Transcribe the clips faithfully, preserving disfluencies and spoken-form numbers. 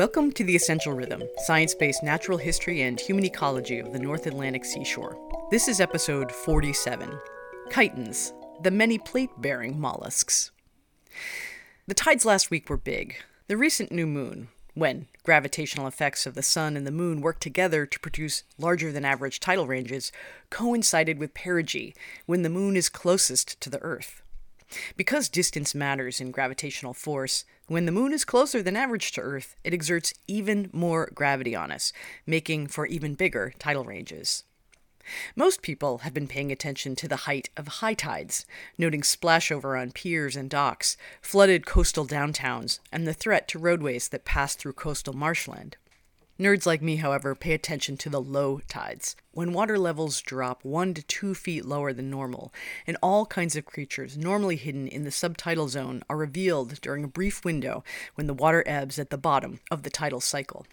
Welcome to The Essential Rhythm, science-based natural history and human ecology of the North Atlantic seashore. This is episode forty-seven, Chitons, the many plate-bearing mollusks. The tides last week were big. The recent new moon, when gravitational effects of the sun and the moon work together to produce larger-than-average tidal ranges, coincided with perigee, when the moon is closest to the Earth. Because distance matters in gravitational force, when the moon is closer than average to Earth, it exerts even more gravity on us, making for even bigger tidal ranges. Most people have been paying attention to the height of high tides, noting splashover on piers and docks, flooded coastal downtowns, and the threat to roadways that pass through coastal marshland. Nerds like me, however, pay attention to the low tides, when water levels drop one to two feet lower than normal, and all kinds of creatures normally hidden in the subtidal zone are revealed during a brief window when the water ebbs at the bottom of the tidal cycle.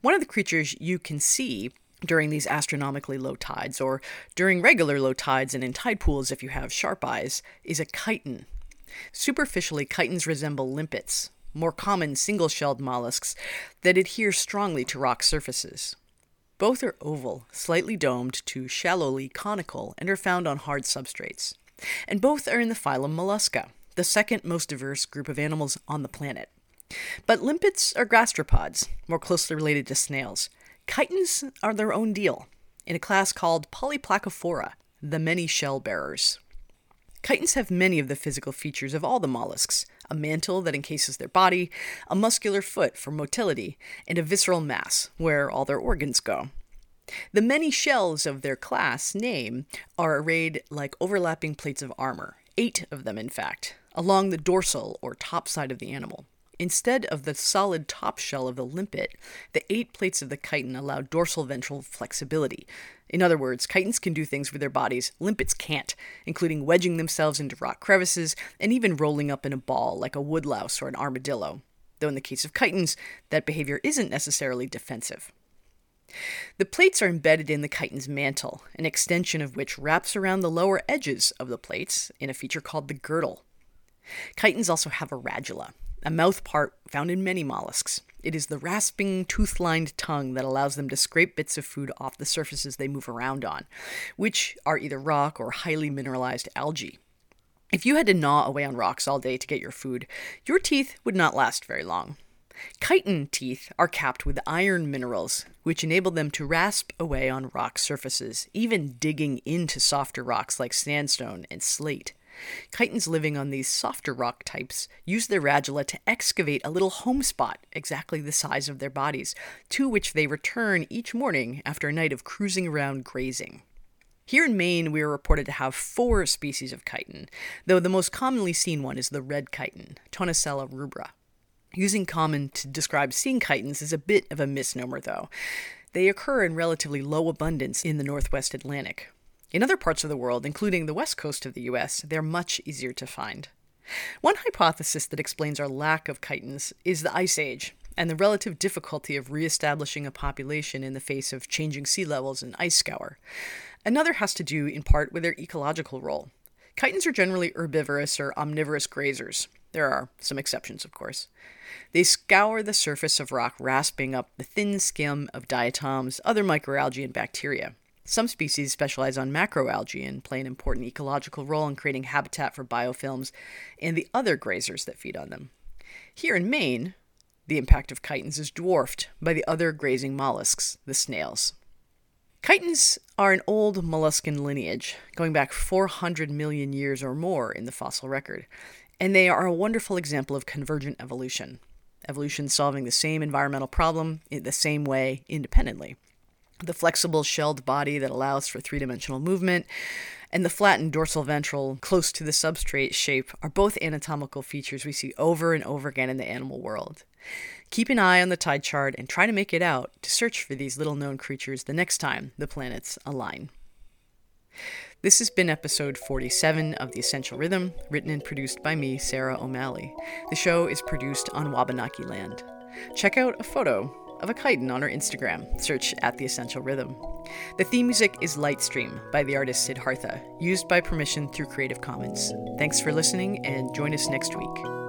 One of the creatures you can see during these astronomically low tides, or during regular low tides and in tide pools if you have sharp eyes, is a chiton. Superficially, chitons resemble limpets, more common single-shelled mollusks that adhere strongly to rock surfaces. Both are oval, slightly domed to shallowly conical, and are found on hard substrates. And both are in the phylum Mollusca, the second most diverse group of animals on the planet. But limpets are gastropods, more closely related to snails. Chitons are their own deal, in a class called Polyplacophora, the many shell-bearers. Chitons have many of the physical features of all the mollusks: a mantle that encases their body, a muscular foot for motility, and a visceral mass, where all their organs go. The many shells of their class name are arrayed like overlapping plates of armor, eight of them in fact, along the dorsal or top side of the animal. Instead of the solid top shell of the limpet, the eight plates of the chiton allow dorsal ventral flexibility. In other words, chitons can do things with their bodies limpets can't, including wedging themselves into rock crevices and even rolling up in a ball like a woodlouse or an armadillo. Though in the case of chitons, that behavior isn't necessarily defensive. The plates are embedded in the chiton's mantle, an extension of which wraps around the lower edges of the plates in a feature called the girdle. Chitons also have a radula, a mouth part found in many mollusks. It is the rasping, tooth-lined tongue that allows them to scrape bits of food off the surfaces they move around on, which are either rock or highly mineralized algae. If you had to gnaw away on rocks all day to get your food, your teeth would not last very long. Chiton teeth are capped with iron minerals, which enable them to rasp away on rock surfaces, even digging into softer rocks like sandstone and slate. Chitons living on these softer rock types use their radula to excavate a little home spot exactly the size of their bodies, to which they return each morning after a night of cruising around grazing. Here in Maine, we are reported to have four species of chiton, though the most commonly seen one is the red chiton, Tonicella rubra. Using common to describe seen chitons is a bit of a misnomer, though. They occur in relatively low abundance in the Northwest Atlantic. In other parts of the world, including the west coast of the U S, they're much easier to find. One hypothesis that explains our lack of chitons is the Ice Age and the relative difficulty of reestablishing a population in the face of changing sea levels and ice scour. Another has to do, in part, with their ecological role. Chitons are generally herbivorous or omnivorous grazers. There are some exceptions, of course. They scour the surface of rock, rasping up the thin skim of diatoms, other microalgae, and bacteria. Some species specialize on macroalgae and play an important ecological role in creating habitat for biofilms and the other grazers that feed on them. Here in Maine, the impact of chitons is dwarfed by the other grazing mollusks, the snails. Chitons are an old molluscan lineage, going back four hundred million years or more in the fossil record, and they are a wonderful example of convergent evolution, evolution solving the same environmental problem in the same way independently. The flexible shelled body that allows for three-dimensional movement, and the flattened dorsal ventral close to the substrate shape are both anatomical features we see over and over again in the animal world. Keep an eye on the tide chart and try to make it out to search for these little-known creatures the next time the planets align. This has been episode forty-seven of The Essential Rhythm, written and produced by me, Sarah O'Malley. The show is produced on Wabanaki land. Check out a photo of a chiton on our Instagram. Search at The Essential Rhythm. The theme music is Lightstream by the artist Siddhartha, used by permission through Creative Commons. Thanks for listening, and join us next week.